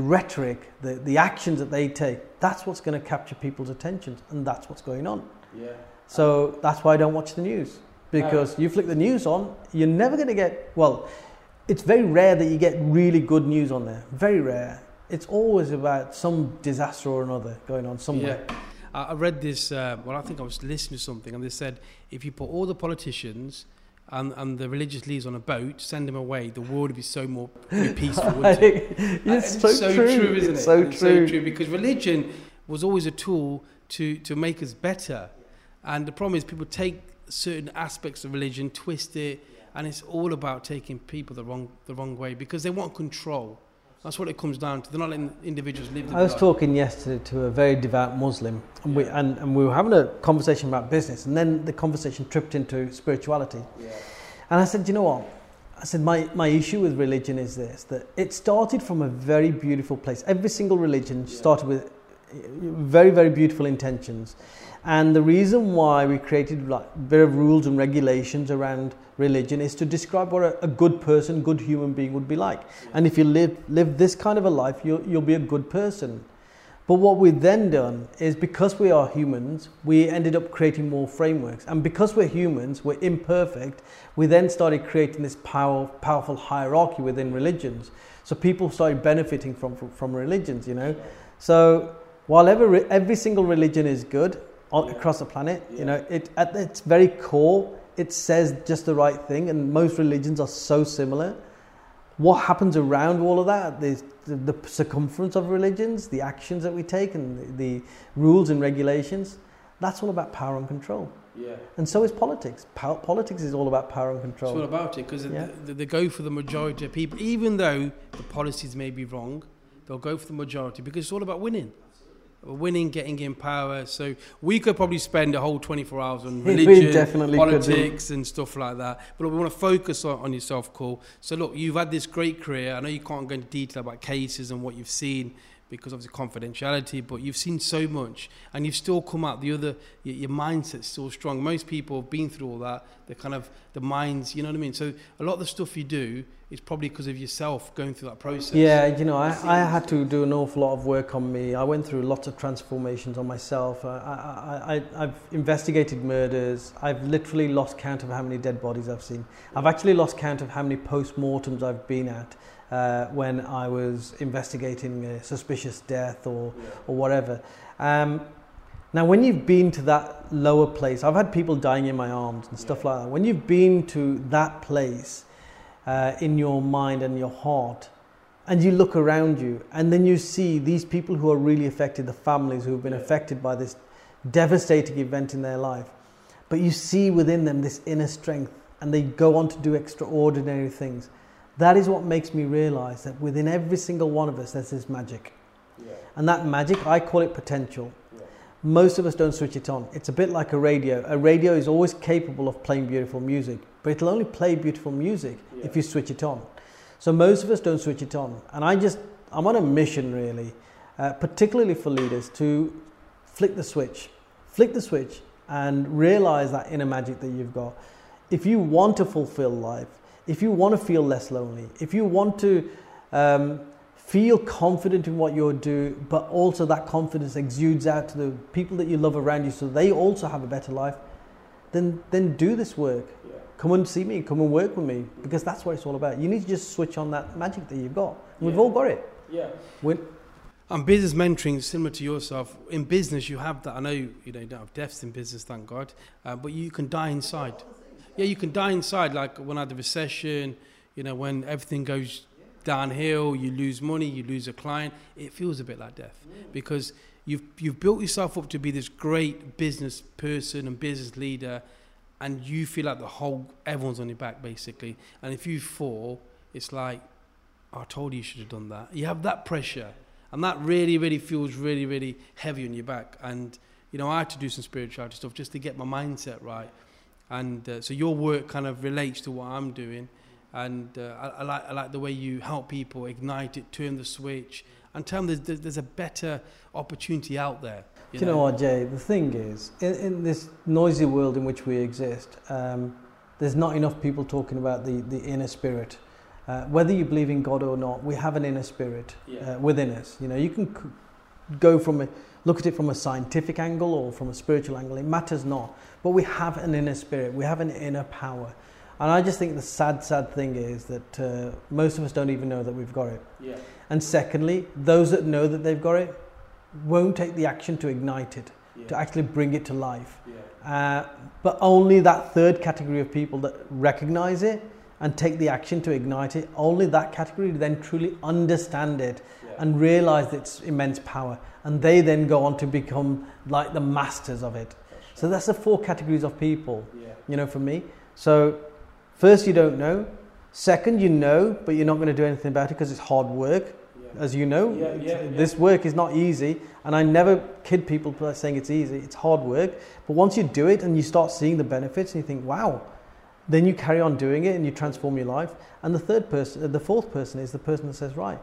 rhetoric, the actions that they take. That's what's going to capture people's attention, and that's what's going on. Yeah. So that's why I don't watch the news, because you flick the news on, you're never going to get, well, it's very rare that you get really good news on there. Very rare. It's always about some disaster or another going on somewhere. Yeah. I read this, well, I think I was listening to something, and they said, if you put all the politicians and the religious leaders on a boat, send them away, the world would be so more peaceful, wouldn't it? It's so true, isn't it? So true, because religion was always a tool to make us better. And the problem is people take certain aspects of religion, twist it, and it's all about taking people the wrong way, because they want control. That's what it comes down to. They're not letting individuals live. I was talking yesterday to a very devout Muslim, and we were having a conversation about business, and then the conversation tripped into spirituality. Yeah. And I said, you know what? I said, my issue with religion is this, that it started from a very beautiful place. Every single religion started with very, very beautiful intentions. And the reason why we created like a bit of rules and regulations around religion is to describe what a good person, good human being would be like. And if you live this kind of a life, you'll be a good person. But what we've then done is, because we are humans, we ended up creating more frameworks. And because we're humans, we're imperfect, we then started creating this powerful hierarchy within religions. So people started benefiting from religions, you know. So while every single religion is good, across the planet, you know, it at its very core, it says just the right thing, and most religions are so similar. What happens around all of that, the circumference of religions, the actions that we take, and the rules and regulations, that's all about power and control. Yeah. And so is politics. Politics is all about power and control. It's all about it, because they go for the majority of people, even though the policies may be wrong. They'll go for the majority because it's all about winning. Winning, getting in power. So we could probably spend a whole 24 hours on religion, politics and stuff like that. But we want to focus on yourself, Kul. So look, you've had this great career. I know you can't go into detail about cases and what you've seen because of the confidentiality, but you've seen so much and you've still come out the other, your mindset's still strong. Most people have been through all that. They're kind of, the minds, you know what I mean? So a lot of the stuff you do is probably because of yourself going through that process. Yeah, you know, I had to do an awful lot of work on me. I went through lots of transformations on myself. I've investigated murders. I've literally lost count of how many dead bodies I've seen. I've actually lost count of how many post-mortems I've been at. When I was investigating a suspicious death or whatever. Now, when you've been to that lower place, I've had people dying in my arms and stuff like that. When you've been to that place in your mind and your heart, and you look around you, and then you see these people who are really affected, the families who have been affected by this devastating event in their life, but you see within them this inner strength, and they go on to do extraordinary things. That is what makes me realise that within every single one of us, there's this magic. Yeah. And that magic, I call it potential. Yeah. Most of us don't switch it on. It's a bit like a radio. A radio is always capable of playing beautiful music, but it'll only play beautiful music if you switch it on. So most of us don't switch it on. And I'm on a mission really, particularly for leaders, to flick the switch and realise that inner magic that you've got. If you want to fulfil life, if you want to feel less lonely, if you want to feel confident in what you're doing, but also that confidence exudes out to the people that you love around you so they also have a better life, then do this work. Yeah. Come and see me, come and work with me, because that's what it's all about. You need to just switch on that magic that you've got. We've all got it. Yeah. And business mentoring, similar to yourself, in business you have that. I know you don't have deaths in business, thank God, but you can die inside. Yeah, you can die inside, like when I had the recession, you know, when everything goes downhill, you lose money, you lose a client. It feels a bit like death because you've built yourself up to be this great business person and business leader, and you feel like everyone's on your back basically. And if you fall, it's like, I told you should have done that. You have that pressure, and that really, really feels really, really heavy on your back. And, you know, I had to do some spirituality stuff just to get my mindset right. And so your work kind of relates to what I'm doing, and I like the way you help people ignite it, turn the switch, and tell them there's a better opportunity out there. You know what, Jay? The thing is, in this noisy world in which we exist, There's not enough people talking about the inner spirit. Whether you believe in God or not, we have an inner spirit within us. You know, you can go from look at it from a scientific angle or from a spiritual angle. It matters not. But we have an inner spirit. We have an inner power. And I just think the sad thing is that most of us don't even know that we've got it. Yeah. And secondly, those that know that they've got it won't take the action to ignite it, to actually bring it to life. Yeah. But only that third category of people that recognize it and take the action to ignite it, only that category then truly understand it and realize its immense power. And they then go on to become like the masters of it. So that's the four categories of people, you know, for me. So first, you don't know. Second, you know, but you're not going to do anything about it because it's hard work. As you know, this work is not easy, and I never kid people by saying it's easy. It's hard work, but once you do it and you start seeing the benefits, and you think, "Wow," then you carry on doing it and you transform your life. And the fourth person is the person that says, "Right,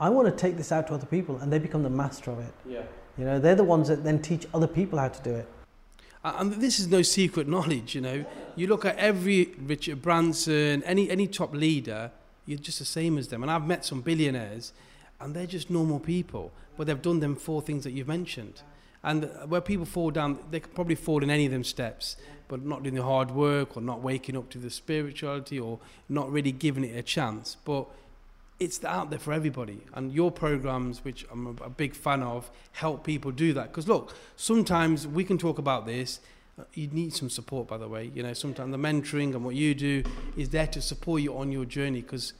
I want to take this out to other people," and they become the master of it. Yeah, you know, they're the ones that then teach other people how to do it. And this is no secret knowledge. You know, you look at every Richard Branson, any top leader, you're just the same as them. And I've met some billionaires. And they're just normal people, but they've done them four things that you've mentioned. And where people fall down, they could probably fall in any of them steps, but not doing the hard work or not waking up to the spirituality or not really giving it a chance. But it's out there for everybody. And your programs, which I'm a big fan of, help people do that. Because look, sometimes we can talk about this. You need some support, by the way. You know, sometimes the mentoring and what you do is there to support you on your journey because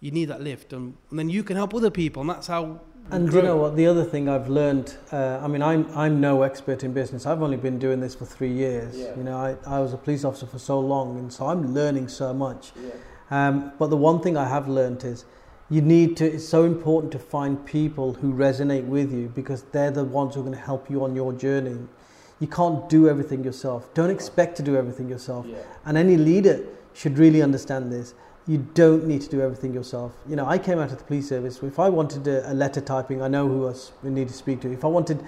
you need that lift, and then you can help other people, and that's how. And you know what? The other thing I've learned, I mean, I'm no expert in business. I've only been doing this for 3 years. Yeah. You know, I was a police officer for so long, and so I'm learning so much. Yeah. But the one thing I have learned is, you need to. It's so important to find people who resonate with you because they're the ones who are going to help you on your journey. You can't do everything yourself. Don't expect to do everything yourself. Yeah. And any leader should really understand this. You don't need to do everything yourself. You know, I came out of the police service. If I wanted a letter typing, I know who I need to speak to. If I wanted,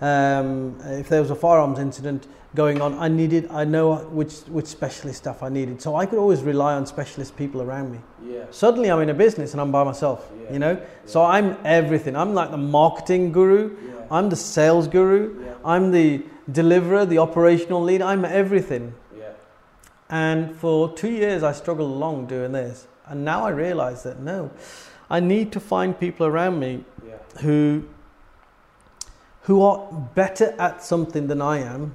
if there was a firearms incident going on, I know which specialist stuff I needed. So I could always rely on specialist people around me. Yeah. Suddenly I'm in a business and I'm by myself, you know? Yeah. So I'm everything. I'm like the marketing guru. Yeah. I'm the sales guru. Yeah. I'm the deliverer, the operational leader. I'm everything. And for 2 years, I struggled along doing this. And now I realize that, no, I need to find people around me who are better at something than I am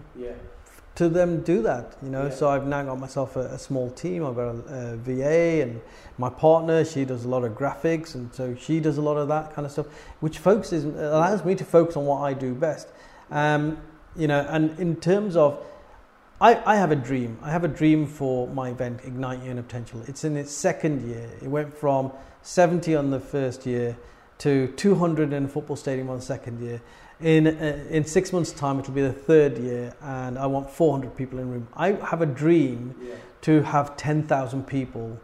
to them do that. You know, so I've now got myself a small team. I've got a VA and my partner, she does a lot of graphics. And so she does a lot of that kind of stuff, which focuses, allows me to focus on what I do best. You know, and in terms of, I have a dream. I have a dream for my event, Ignite Your Inner Potential. It's in its second year. It went from 70 on the first year to 200 in a football stadium on the second year. In 6 months' time, it'll be the third year, and I want 400 people in the room. I have a dream to have 10,000 people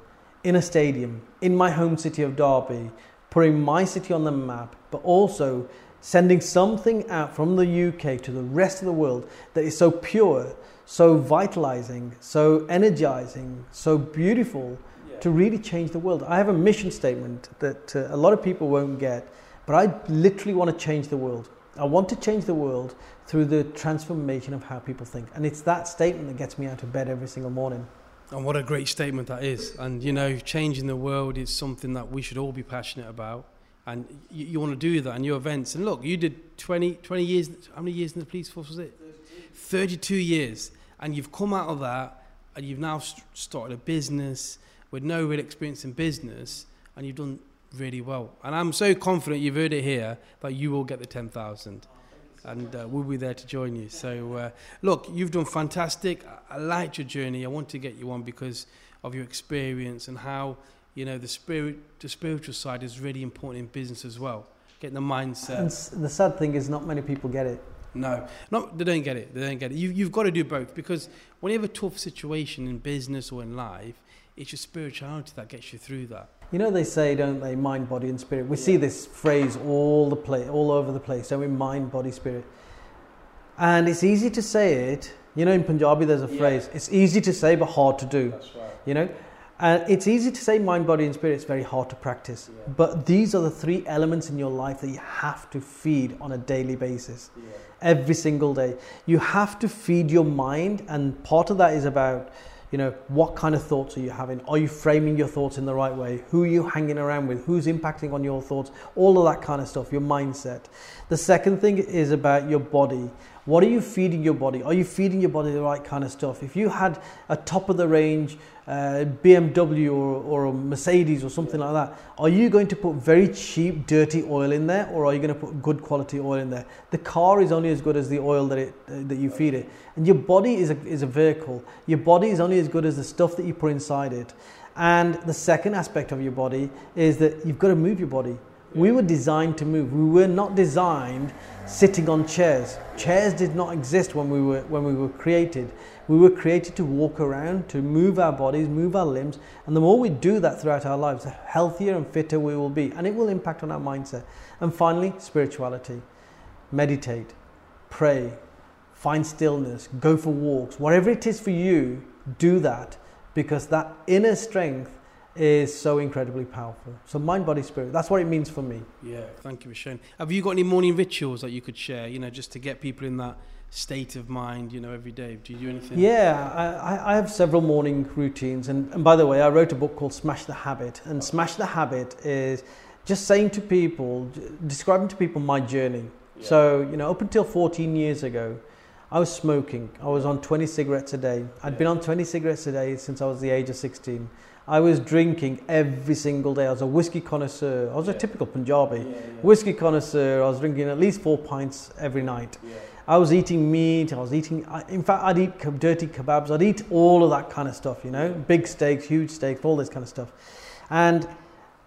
in a stadium, in my home city of Derby, putting my city on the map, but also sending something out from the UK to the rest of the world that is so pure, so vitalizing, so energizing, so beautiful to really change the world. I have a mission statement that a lot of people won't get, but I literally want to change the world. I want to change the world through the transformation of how people think. And it's that statement that gets me out of bed every single morning. And what a great statement that is. And you know, changing the world is something that we should all be passionate about. And you want to do that in your events. And look, you did 20 years, how many years in the police force was it? 32 years. And you've come out of that, and you've now started a business with no real experience in business, and you've done really well. And I'm so confident, you've heard it here, that you will get the 10,000, and we'll be there to join you. So look, you've done fantastic. I liked your journey. I want to get you on because of your experience and how, you know, the spiritual side is really important in business as well. Getting the mindset. And the sad thing is, not many people get it. No, they don't get it. They don't get it. You've got to do both, because when you have a tough situation in business or in life, it's your spirituality that gets you through that. You know, they say, don't they, mind, body, and spirit. We see this phrase all over the place. Don't we? Mind, body, spirit. And it's easy to say it, You know, in Punjabi, there's a phrase, it's easy to say, but hard to do. That's right. You know, and it's easy to say mind, body, and spirit. It's very hard to practice. Yeah. But these are the three elements in your life that you have to feed on a daily basis, every single day. You have to feed your mind. And part of that is about, you know, what kind of thoughts are you having? Are you framing your thoughts in the right way? Who are you hanging around with? Who's impacting on your thoughts? All of that kind of stuff, your mindset. The second thing is about your body. What are you feeding your body? Are you feeding your body the right kind of stuff? If you had a top of the range BMW or a Mercedes or something like that, are you going to put very cheap, dirty oil in there, or are you going to put good quality oil in there? The car is only as good as the oil that you feed it. And your body is a vehicle. Your body is only as good as the stuff that you put inside it. And the second aspect of your body is that you've got to move your body. We were designed to move. We were not designed sitting on chairs. Chairs did not exist when we were created. We were created to walk around, to move our bodies, move our limbs. And the more we do that throughout our lives, the healthier and fitter we will be. And it will impact on our mindset. And finally, spirituality. Meditate, pray, find stillness, go for walks. Whatever it is for you, do that, because that inner strength is so incredibly powerful. So mind, body, spirit, that's what it means for me. Yeah, thank you for sharing. Have you got any morning rituals that you could share, you know, just to get people in that state of mind, you know, every day? Do you do anything? Yeah, I have several morning routines. And by the way, I wrote a book called Smash the Habit. And Smash the Habit is just saying to people, describing to people my journey. Yeah. So, you know, up until 14 years ago, I was smoking. I was on 20 cigarettes a day. I'd been on 20 cigarettes a day since I was the age of 16. I was drinking every single day. I was a whiskey connoisseur. I was a typical Punjabi. Whiskey connoisseur. I was drinking at least 4 pints every night. Yeah. I was eating meat. In fact, I'd eat dirty kebabs. I'd eat all of that kind of stuff, you know. Big steaks, huge steaks, all this kind of stuff. And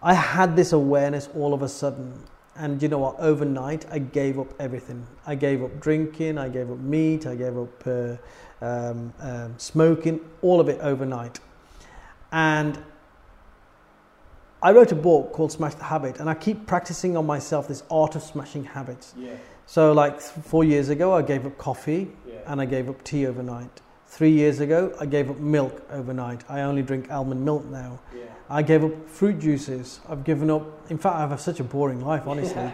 I had this awareness all of a sudden. And you know what? Overnight, I gave up everything. I gave up drinking. I gave up meat. I gave up smoking. All of it overnight. And I wrote a book called Smash the Habit, and I keep practicing on myself this art of smashing habits. Yeah. So like 4 years ago, I gave up coffee and I gave up tea overnight. 3 years ago, I gave up milk overnight. I only drink almond milk now. Yeah. I gave up fruit juices. I've given up. In fact, I have such a boring life, honestly.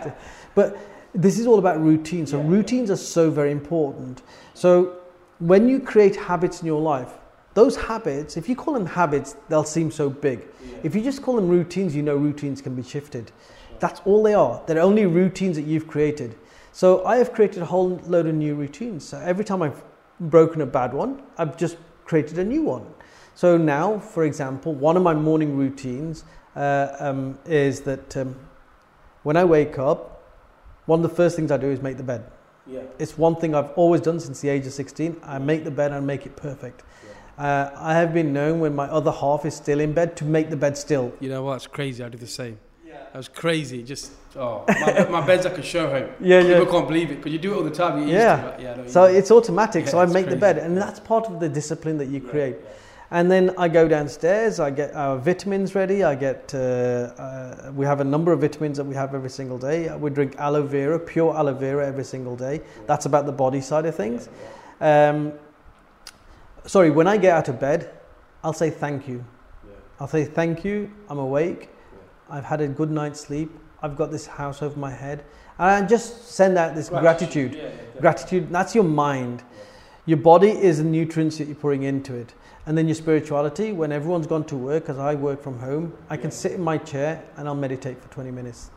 But this is all about routines. So routines are so very important. So when you create habits in your life, those habits, if you call them habits, they'll seem so big. Yeah. If you just call them routines, you know routines can be shifted. That's all they are. They're only routines that you've created. So I have created a whole load of new routines. So every time I've broken a bad one, I've just created a new one. So now, for example, one of my morning routines is that when I wake up, one of the first things I do is make the bed. Yeah. It's one thing I've always done since the age of 16. I make the bed and make it perfect. Yeah. I have been known when my other half is still in bed to make the bed still. You know what? It's crazy. I do the same. Yeah. That was crazy. Just, my bed's like a show home. Yeah, people can't believe it because you do it all the time. You used to, so it's automatic. Yeah, so I make the bed, and that's part of the discipline that you create. Yeah. And then I go downstairs. I get our vitamins ready. I get we have a number of vitamins that we have every single day. We drink aloe vera, pure aloe vera, every single day. Yeah. That's about the body side of things. Yeah. When I get out of bed, I'll say thank you. Yeah. I'll say thank you, I'm awake, I've had a good night's sleep, I've got this house over my head. And I just send out this gratitude. Gratitude, that's your mind. Yeah. Your body is the nutrients that you're pouring into it. And then your spirituality, when everyone's gone to work, because I work from home, I can sit in my chair and I'll meditate for 20 minutes.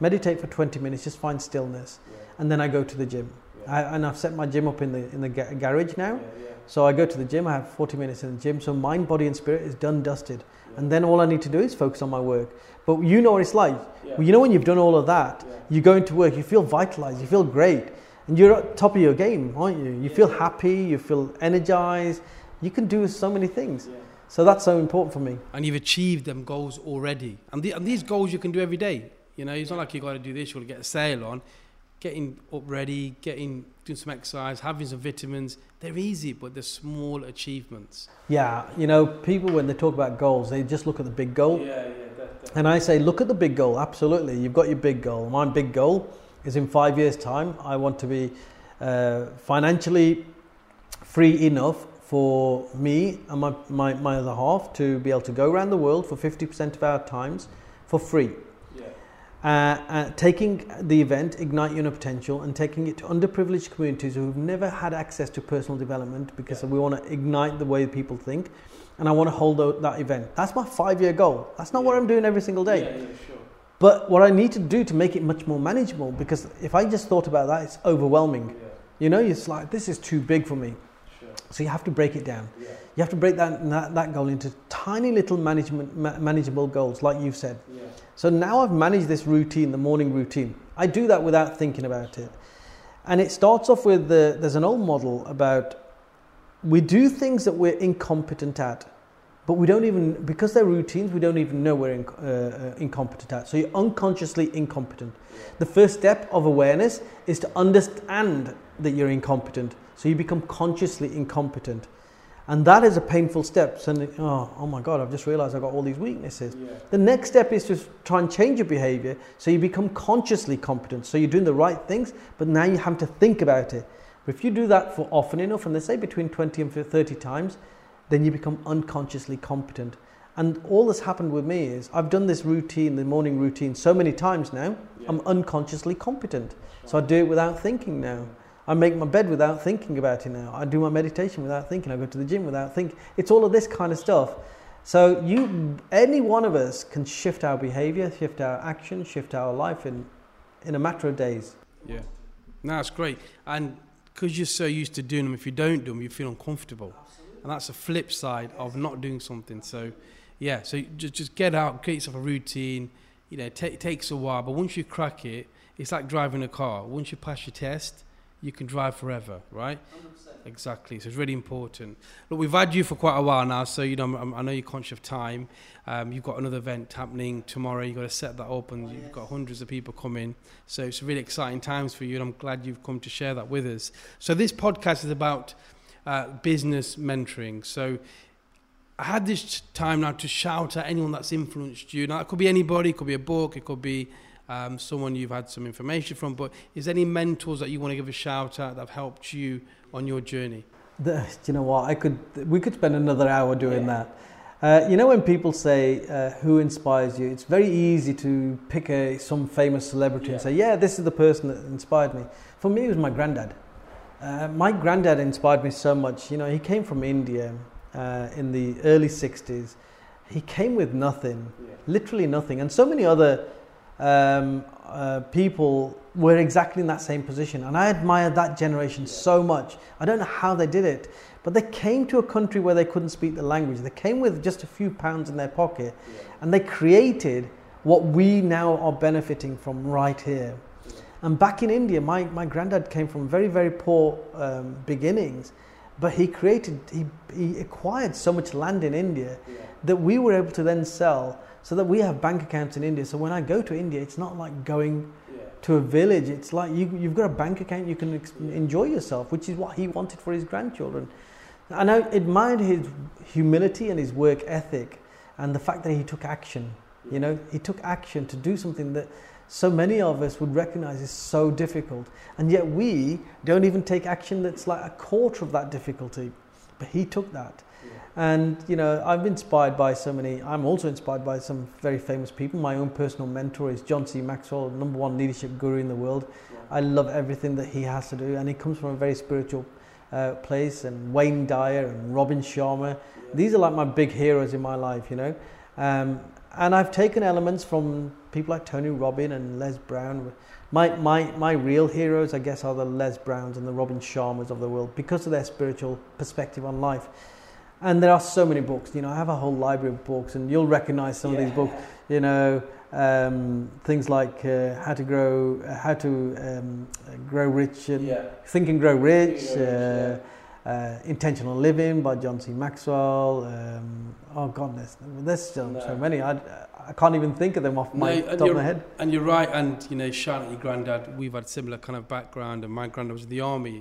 Meditate for 20 minutes, just find stillness. Yeah. And then I go to the gym. Yeah. I've set my gym up in the garage now. Yeah. So I go to the gym, I have 40 minutes in the gym. So mind, body and spirit is done, dusted. Yeah. And then all I need to do is focus on my work. But you know what it's like. Yeah. Well, you know when you've done all of that, you go into work, you feel vitalized, you feel great. And you're at top of your game, aren't you? You feel happy, you feel energized. You can do so many things. Yeah. So that's so important for me. And you've achieved them goals already. And these goals you can do every day. You know, it's not like you got to do this, you got to get a sale on. Getting up ready, doing some exercise, having some vitamins. They're easy, but they're small achievements. Yeah, you know, people when they talk about goals, they just look at the big goal. And I say, look at the big goal, absolutely. You've got your big goal. My big goal is in 5 years' time, I want to be financially free enough for me and my other half to be able to go around the world for 50% of our times for free. Yeah. Taking the event, Ignite Your Inner Potential, and taking it to underprivileged communities who've never had access to personal development, because we want to ignite the way people think, and I want to hold that event. That's my 5-year goal. That's not what I'm doing every single day. Yeah, sure. But what I need to do to make it much more manageable, because if I just thought about that, it's overwhelming. Yeah. You know, it's like, this is too big for me. Sure. So you have to break it down. Yeah. You have to break that goal into tiny little manageable goals, like you've said. Yeah. So now I've managed this routine, the morning routine. I do that without thinking about it. And it starts off with, there's an old model about, we do things that we're incompetent at. But we don't even, because they're routines, we don't even know we're incompetent at. So you're unconsciously incompetent. The first step of awareness is to understand that you're incompetent. So you become consciously incompetent. And that is a painful step. So, oh my God, I've just realized I've got all these weaknesses. Yeah. The next step is to try and change your behavior so you become consciously competent. So you're doing the right things, but now you have to think about it. But if you do that for often enough, and they say between 20 and 30 times, then you become unconsciously competent. And all that's happened with me is I've done this routine, the morning routine, so many times now, I'm unconsciously competent. So I do it without thinking now. I make my bed without thinking about it now. I do my meditation without thinking. I go to the gym without thinking. It's all of this kind of stuff. So any one of us can shift our behavior, shift our action, shift our life in a matter of days. Yeah, no, that's great. And because you're so used to doing them, if you don't do them, you feel uncomfortable. And that's the flip side of not doing something. So, yeah, so just get out, create yourself a routine. You know, it takes a while, but once you crack it, it's like driving a car. Once you pass your test, you can drive forever, right? 100%. Exactly. So it's really important. Look, we've had you for quite a while now, so, you know, I know you're conscious of time. You've got another event happening tomorrow. You've got to set that up, and you've got hundreds of people coming. So it's really exciting times for you, and I'm glad you've come to share that with us. So this podcast is about... business mentoring. So I had this time now to shout at anyone that's influenced you. Now, it could be anybody, it could be a book, it could be someone you've had some information from, but is there any mentors that you want to give a shout out that have helped you on your journey? You know what, we could spend another hour doing that. You know, when people say, who inspires you, it's very easy to pick some famous celebrity and say, this is the person that inspired me. For me, it was my granddad. My granddad inspired me so much. You know, he came from India in the early 60s. He came with nothing, literally nothing. And so many other people were exactly in that same position. And I admired that generation so much. I don't know how they did it, but they came to a country where they couldn't speak the language. They came with just a few pounds in their pocket, and they created what we now are benefiting from right here. And back in India, my granddad came from very, very poor beginnings, but he acquired so much land in India that we were able to then sell, so that we have bank accounts in India. So when I go to India, it's not like going to a village. It's like you've got a bank account, you can enjoy yourself, which is what he wanted for his grandchildren. And I admired his humility and his work ethic and the fact that he took action. You know, he took action to do something that so many of us would recognize is so difficult, and yet we don't even take action that's like a quarter of that difficulty, but he took that. And you know, I'm also inspired by some very famous people. My own personal mentor is John C. Maxwell, #1 leadership guru in the world. I love everything that he has to do, and he comes from a very spiritual place, and Wayne Dyer and Robin Sharma. These are like my big heroes in my life, you know. And I've taken elements from people like Tony Robbins and Les Brown. My real heroes, I guess, are the Les Browns and the Robin Sharmas of the world, because of their spiritual perspective on life. And there are so many books. You know, I have a whole library of books, and you'll recognize some of these books. You know, things like Grow Rich and Think and Grow Rich. Intentional Living by John C. Maxwell. There's still so many. I can't even think of them off top of my head. And you're right, and you know, shout out your granddad. We've had similar kind of background, and my granddad was in the army,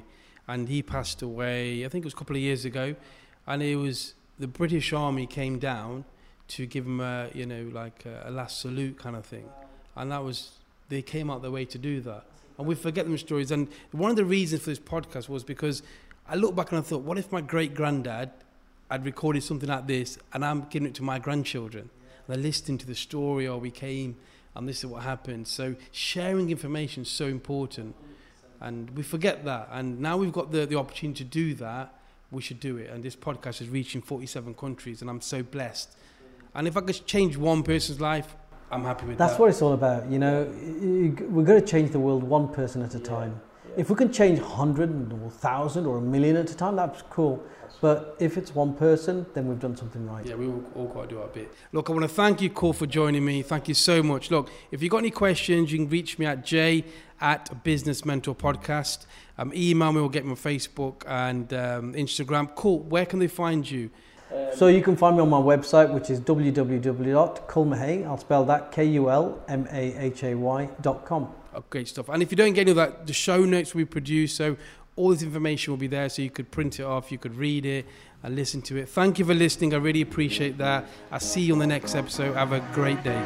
and he passed away, I think it was a couple of years ago, and it was the British Army came down to give him a last salute kind of thing, and that was, they came out their way to do that, and we forget them stories. And one of the reasons for this podcast was because I looked back and I thought, what if my great-granddad had recorded something like this and I'm giving it to my grandchildren? They're listening to the story, or we came and this is what happened. So sharing information is so important, and we forget that. And now we've got the opportunity to do that, we should do it. And this podcast is reaching 47 countries, and I'm so blessed. And if I could change one person's life, I'm happy with that. That's what it's all about. You know, we're going to change the world one person at a time. If we can change 100 or 1,000 or 1,000,000 at a time, that's cool. But if it's one person, then we've done something right. Yeah, we all got to do our bit. Look, I want to thank you, Kul, for joining me. Thank you so much. Look, if you've got any questions, you can reach me at jay@businessmentorpodcast. Email me, we'll get me on Facebook and Instagram. Kul, where can they find you? So you can find me on my website, which is www.kulmahay, I'll spell that, kulmahay.com. Oh, great stuff. And if you don't get any of that, the show notes we produce, so all this information will be there, so you could print it off, you could read it and listen to it. Thank you for listening. I really appreciate that. I'll see you on the next episode. Have a great day.